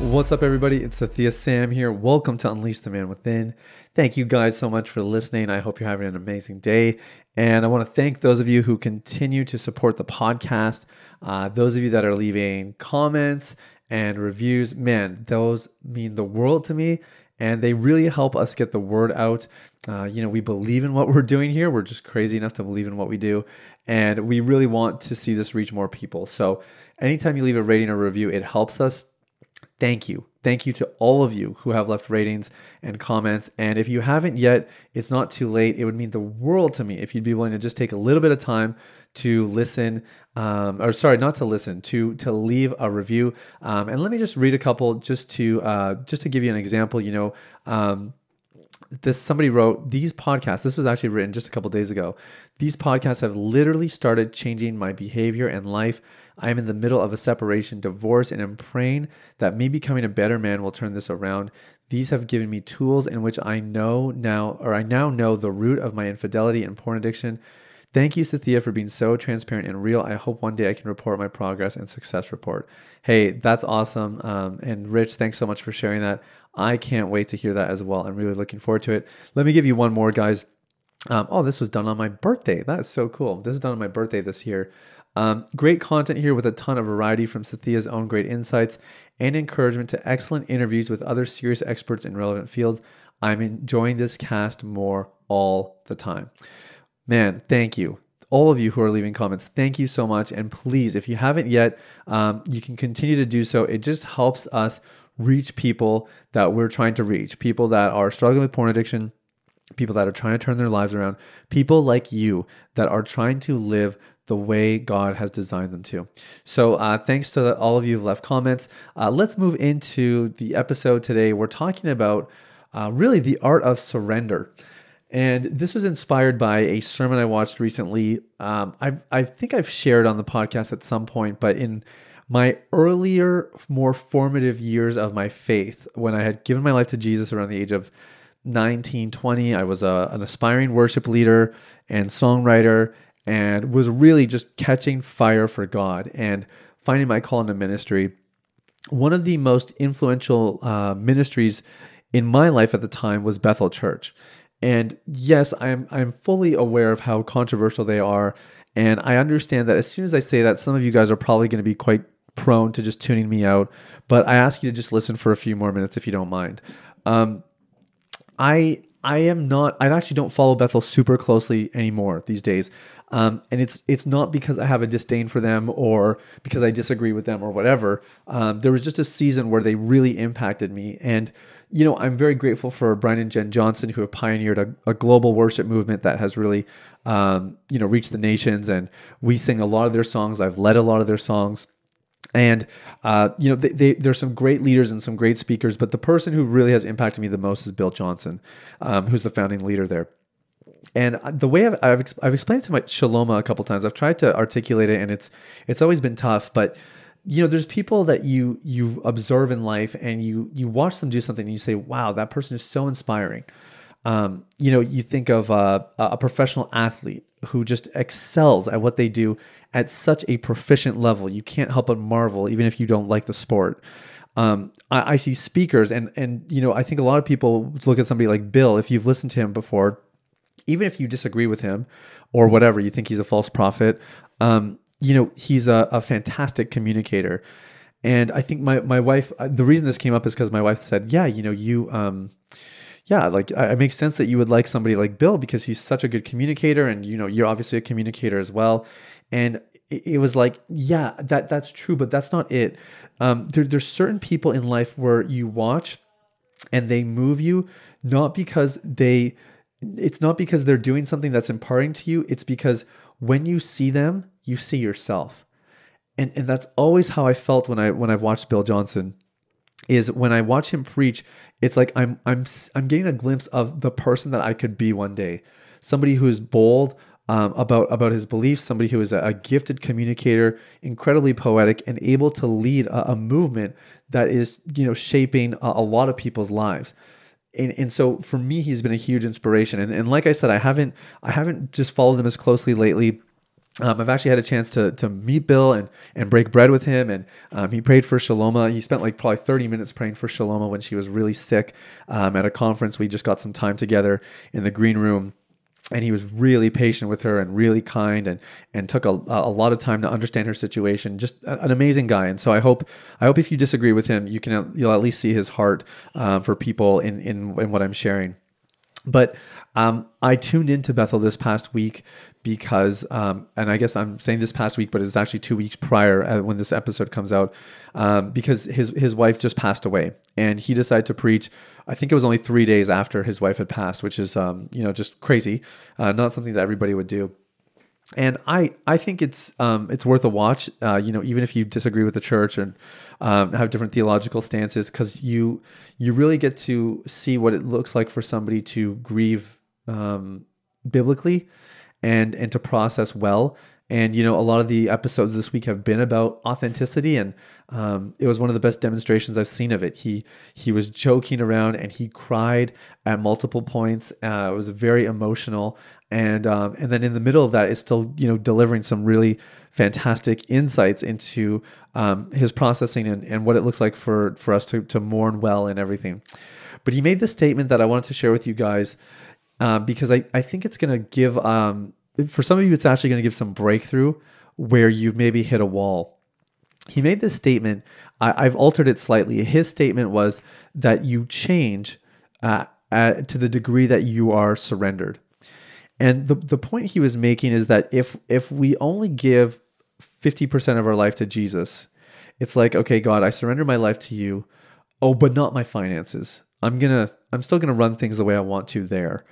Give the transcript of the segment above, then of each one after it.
What's up, everybody? It's Sathya Sam here. Welcome to Unleash the Man Within. Thank you guys so much for listening. I hope you're having an amazing day. And I want to thank those of you who continue to support the podcast. Those of you that are leaving comments and reviews, man, those mean the world to me. And they really help us get the word out. We believe in what we're doing here. We're just crazy enough to believe in what we do. And we really want to see this reach more people. So anytime you leave a rating or review, it helps us. Thank you. Thank you to all of you who have left ratings and comments. And if you haven't yet, it's not too late. It would mean the world to me if you'd be willing to just take a little bit of time to listen, to leave a review. And let me just read a couple just to give you an example. Somebody wrote, these podcasts, this was actually written just a couple days ago. These podcasts have literally started changing my behavior and life. I am in the middle of a separation, divorce, and I'm praying that me becoming a better man will turn this around. These have given me tools in which I now know the root of my infidelity and porn addiction. Thank you, Sathya, for being so transparent and real. I hope one day I can report my progress and success report. Hey, that's awesome. And Rich, thanks so much for sharing that. I can't wait to hear that as well. I'm really looking forward to it. Let me give you one more, guys. This was done on my birthday. That is so cool. This is done on my birthday this year. Great content here with a ton of variety from Sathya's own great insights and encouragement to excellent interviews with other serious experts in relevant fields. I'm enjoying this cast more all the time. Man, thank you. All of you who are leaving comments, thank you so much. And please, if you haven't yet, you can continue to do so. It just helps us reach people that we're trying to reach, people that are struggling with porn addiction, people that are trying to turn their lives around, people like you that are trying to live the way God has designed them to. So thanks to all of you who left comments. Let's move into the episode today. We're talking about really the art of surrender. And this was inspired by a sermon I watched recently. I think I've shared on the podcast at some point, but in my earlier, more formative years of my faith, when I had given my life to Jesus around the age of 19, 20, I was an aspiring worship leader and songwriter and was really just catching fire for God and finding my call into ministry. One of the most influential ministries in my life at the time was Bethel Church. And yes, I'm fully aware of how controversial they are, and I understand that as soon as I say that, some of you guys are probably going to be quite prone to just tuning me out, but I ask you to just listen for a few more minutes if you don't mind. I actually don't follow Bethel super closely anymore these days, and it's not because I have a disdain for them or because I disagree with them or whatever. There was just a season where they really impacted me, and I'm very grateful for Brian and Jen Johnson, who have pioneered a global worship movement that has really, reached the nations. And we sing a lot of their songs. I've led a lot of their songs. And, there's some great leaders and some great speakers. But the person who really has impacted me the most is Bill Johnson, who's the founding leader there. And the way I've explained it to my Shaloma a couple times, I've tried to articulate it, and it's always been tough. But there's people that you observe in life, and you watch them do something, and you say, "Wow, that person is so inspiring." You think of a professional athlete who just excels at what they do at such a proficient level. You can't help but marvel, even if you don't like the sport. I see speakers, and I think a lot of people look at somebody like Bill. If you've listened to him before, even if you disagree with him or whatever, you think he's a false prophet. He's a fantastic communicator. And I think my wife, the reason this came up is because my wife said, it makes sense that you would like somebody like Bill because he's such a good communicator, and, you're obviously a communicator as well. And it was like, yeah, that's true, but that's not it. There's certain people in life where you watch and they move you, it's not because they're doing something that's imparting to you. It's because when you see them, you see yourself. And that's always how I felt when I've watched Bill Johnson, is when I watch him preach, it's like I'm getting a glimpse of the person that I could be one day. Somebody who is bold about his beliefs, somebody who is a gifted communicator, incredibly poetic, and able to lead a movement that is, shaping a lot of people's lives. And so for me, he's been a huge inspiration. And like I said, I haven't just followed him as closely lately. I've actually had a chance to meet Bill and break bread with him. And he prayed for Shaloma. He spent probably 30 minutes praying for Shaloma when she was really sick at a conference. We just got some time together in the green room. And he was really patient with her and really kind and took a lot of time to understand her situation. Just an amazing guy. And so I hope if you disagree with him, you'll at least see his heart for people in what I'm sharing. But I tuned into Bethel this past week because, and I guess I'm saying this past week, but it's actually 2 weeks prior when this episode comes out, because his wife just passed away, and he decided to preach. I think it was only 3 days after his wife had passed, which is just crazy, not something that everybody would do. And I think it's worth a watch, even if you disagree with the church and have different theological stances, because you really get to see what it looks like for somebody to grieve biblically and to process well. And, a lot of the episodes this week have been about authenticity, and it was one of the best demonstrations I've seen of it. He was joking around, and he cried at multiple points. It was very emotional. And then in the middle of that, it's still, delivering some really fantastic insights into his processing and what it looks like for us to mourn well and everything. But he made this statement that I wanted to share with you guys because I think it's going to give... for some of you, it's actually going to give some breakthrough where you've maybe hit a wall. He made this statement. I've altered it slightly. His statement was that you change to the degree that you are surrendered. And the point he was making is that if we only give 50% of our life to Jesus, it's like, okay, God, I surrender my life to you. Oh, but not my finances. I'm still going to run things the way I want to there.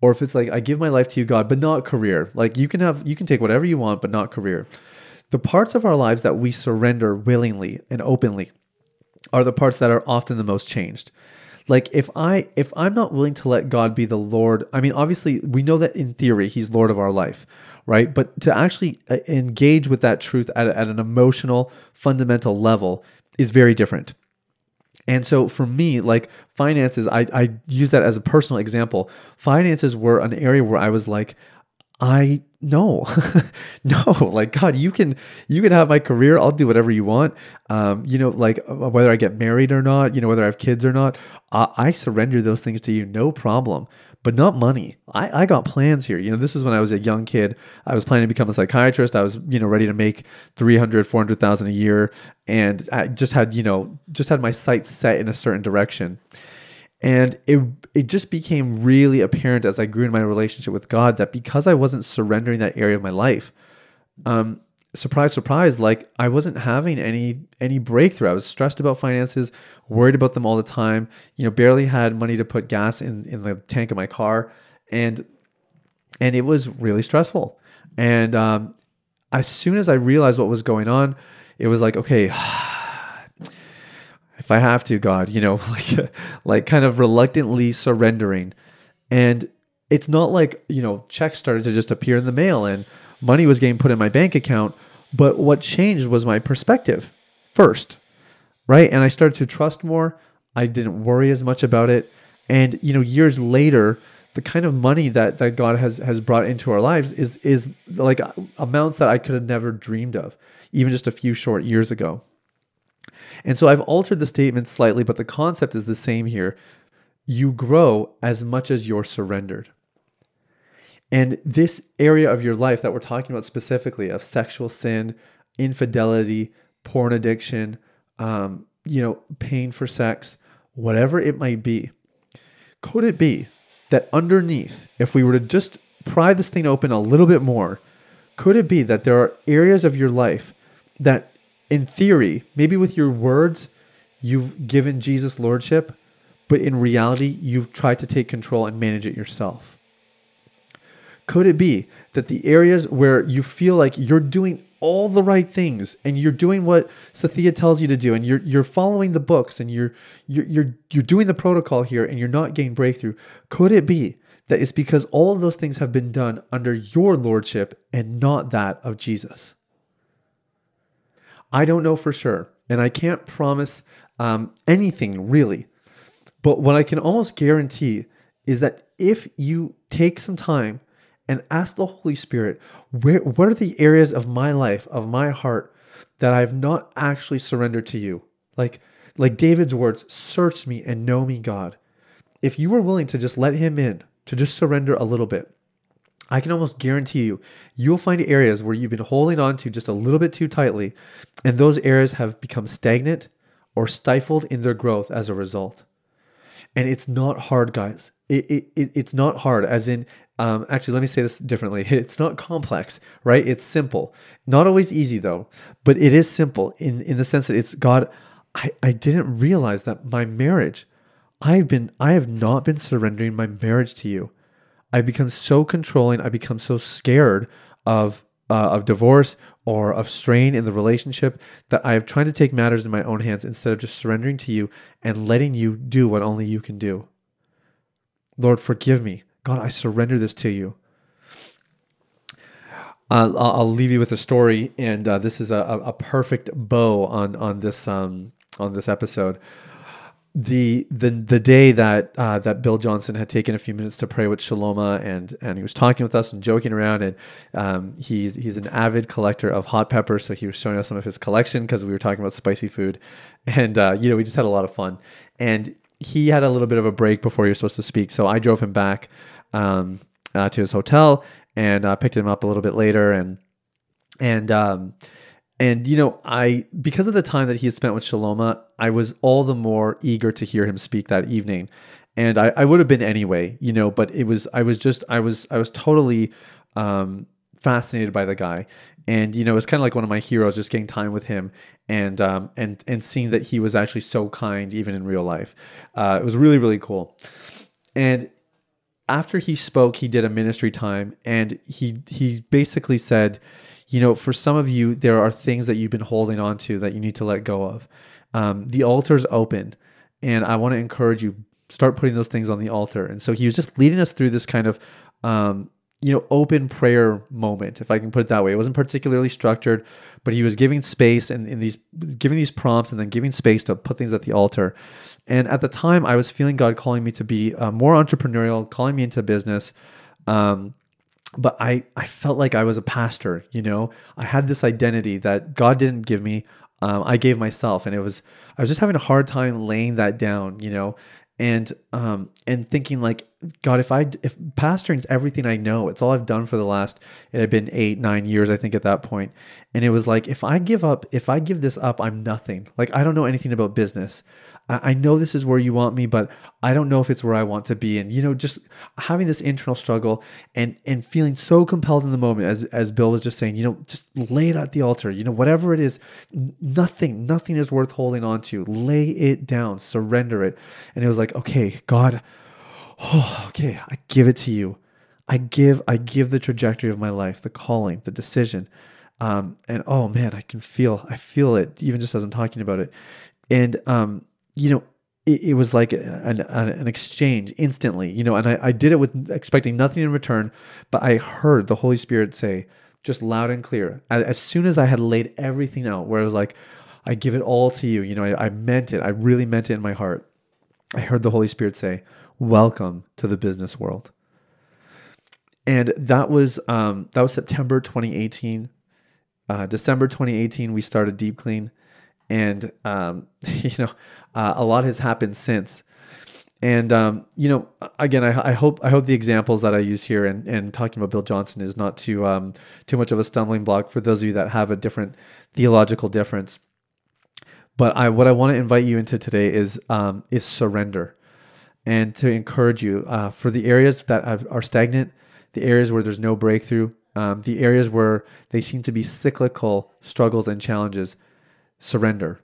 Or if it's like, I give my life to you, God, but not career. Like you can take whatever you want, but not career. The parts of our lives that we surrender willingly and openly are the parts that are often the most changed. Like if I'm not willing to let God be the Lord, I mean, obviously we know that in theory, he's Lord of our life, right? But to actually engage with that truth at an emotional, fundamental level is very different. And so for me, like finances, I use that as a personal example. Finances were an area where I was like, like, God, you can have my career. I'll do whatever you want. Whether I get married or not, whether I have kids or not, I surrender those things to you. No problem, but not money. I got plans here. This was when I was a young kid. I was planning to become a psychiatrist. I was, ready to make $300,000-$400,000 a year. And I just had my sights set in a certain direction. And it just became really apparent as I grew in my relationship with God that because I wasn't surrendering that area of my life, surprise, surprise, like I wasn't having any breakthrough. I was stressed about finances, worried about them all the time, barely had money to put gas in the tank of my car. And it was really stressful. And as soon as I realized what was going on, it was like, okay, if I have to, God, like kind of reluctantly surrendering. And it's not like, checks started to just appear in the mail and money was getting put in my bank account. But what changed was my perspective first, right? And I started to trust more. I didn't worry as much about it. And, years later, the kind of money that God has brought into our lives is like amounts that I could have never dreamed of, even just a few short years ago. And so I've altered the statement slightly, but the concept is the same here. You grow as much as you're surrendered. And this area of your life that we're talking about specifically, of sexual sin, infidelity, porn addiction, pain for sex, whatever it might be, could it be that underneath, if we were to just pry this thing open a little bit more, could it be that there are areas of your life that, in theory, maybe with your words, you've given Jesus lordship, but in reality, you've tried to take control and manage it yourself? Could it be that the areas where you feel like you're doing all the right things and you're doing what Sathya tells you to do and you're following the books and you're doing the protocol here and you're not getting breakthrough? Could it be that it's because all of those things have been done under your lordship and not that of Jesus? I don't know for sure, and I can't promise anything really. But what I can almost guarantee is that if you take some time and ask the Holy Spirit, what are the areas of my life, of my heart, that I have not actually surrendered to you? Like David's words, search me and know me, God. If you were willing to just let him in, to just surrender a little bit, I can almost guarantee you, you'll find areas where you've been holding on to just a little bit too tightly, and those areas have become stagnant or stifled in their growth as a result. And it's not hard, guys. It's not hard, as in, actually, let me say this differently. It's not complex, right? It's simple. Not always easy, though, but it is simple in the sense that it's, God, I didn't realize that my marriage, I have not been surrendering my marriage to you. I've become so controlling. I've become so scared of divorce or of strain in the relationship that I have tried to take matters in my own hands instead of just surrendering to you and letting you do what only you can do. Lord, forgive me. God, I surrender this to you. I'll leave you with a story, and this is a perfect bow on this episode. The day that Bill Johnson had taken a few minutes to pray with Shaloma, and he was talking with us and joking around, and he's an avid collector of hot peppers, so he was showing us some of his collection because we were talking about spicy food, and we just had a lot of fun. And he had a little bit of a break before he was supposed to speak, so I drove him back to his hotel and picked him up a little bit later, and because of the time that he had spent with Shaloma, I was all the more eager to hear him speak that evening. And I would have been anyway, but I was totally fascinated by the guy. And, it's kind of like one of my heroes, just getting time with him and seeing that he was actually so kind, even in real life. It was really, really cool. And after he spoke, he did a ministry time, and he basically said, for some of you, there are things that you've been holding on to that you need to let go of. The altar's open, and I want to encourage you, start putting those things on the altar. And so he was just leading us through this kind of, open prayer moment, if I can put it that way. It wasn't particularly structured, but he was giving space and giving these prompts and then giving space to put things at the altar. And at the time, I was feeling God calling me to be more entrepreneurial, calling me into business. But I felt like I was a pastor. I had this identity that God didn't give me. I gave myself, and I was just having a hard time laying that down, and thinking like, God, if pastoring's everything I know, it's all I've done for it had been 8-9 years, I think, at that point. And it was like, if I give this up, I'm nothing. Like, I don't know anything about business. I know this is where you want me, but I don't know if it's where I want to be. And, just having this internal struggle and feeling so compelled in the moment, as Bill was just saying, just lay it at the altar, whatever it is, nothing is worth holding on to. Lay it down, surrender it. And it was like, okay, God, I give it to you. I give the trajectory of my life, the calling, the decision. And oh man, I feel it even just as I'm talking about it. And, it was like an exchange instantly, and I did it with expecting nothing in return, but I heard the Holy Spirit say just loud and clear, as soon as I had laid everything out, where it was like, I give it all to you. I meant it. I really meant it in my heart. I heard the Holy Spirit say, welcome to the business world. And that was September 2018. December 2018, we started Deep Clean, and a lot has happened since. And again, I hope the examples that I use here and talking about Bill Johnson is not too much of a stumbling block for those of you that have a different theological difference. But what I want to invite you into today is surrender. And to encourage you for the areas that are stagnant, the areas where there's no breakthrough, the areas where they seem to be cyclical struggles and challenges, surrender.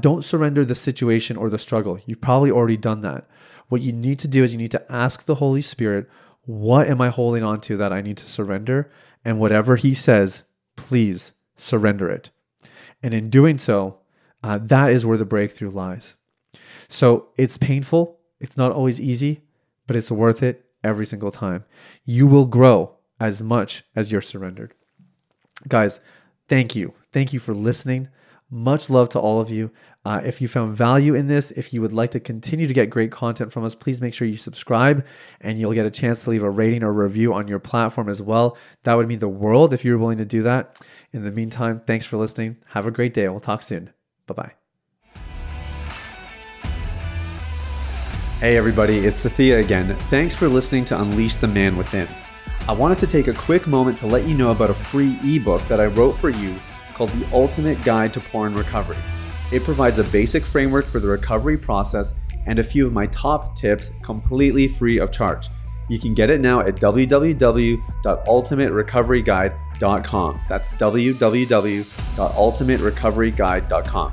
Don't surrender the situation or the struggle. You've probably already done that. What you need to do is you need to ask the Holy Spirit, what am I holding on to that I need to surrender? And whatever he says, please surrender it. And in doing so, that is where the breakthrough lies. So it's painful. It's not always easy, but it's worth it every single time. You will grow as much as you're surrendered. Guys, thank you. Thank you for listening. Much love to all of you. If you found value in this, if you would like to continue to get great content from us, please make sure you subscribe, and you'll get a chance to leave a rating or review on your platform as well. That would mean the world if you're willing to do that. In the meantime, thanks for listening. Have a great day. We'll talk soon. Bye-bye. Hey everybody, it's Sathya again. Thanks for listening to Unleash the Man Within. I wanted to take a quick moment to let you know about a free ebook that I wrote for you called The Ultimate Guide to Porn Recovery. It provides a basic framework for the recovery process and a few of my top tips completely free of charge. You can get it now at www.ultimaterecoveryguide.com. That's www.ultimaterecoveryguide.com.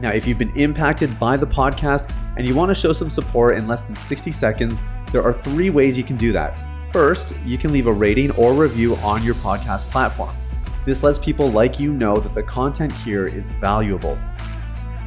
Now, if you've been impacted by the podcast and you want to show some support in less than 60 seconds, there are 3 ways you can do that. First, you can leave a rating or review on your podcast platform. This lets people like you know that the content here is valuable.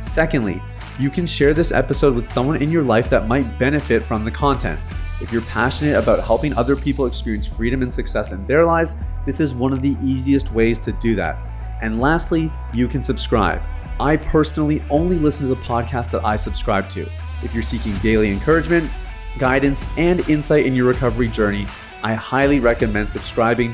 Secondly, you can share this episode with someone in your life that might benefit from the content. If you're passionate about helping other people experience freedom and success in their lives, this is one of the easiest ways to do that. And lastly, you can subscribe. I personally only listen to the podcasts that I subscribe to. If you're seeking daily encouragement, guidance, and insight in your recovery journey, I highly recommend subscribing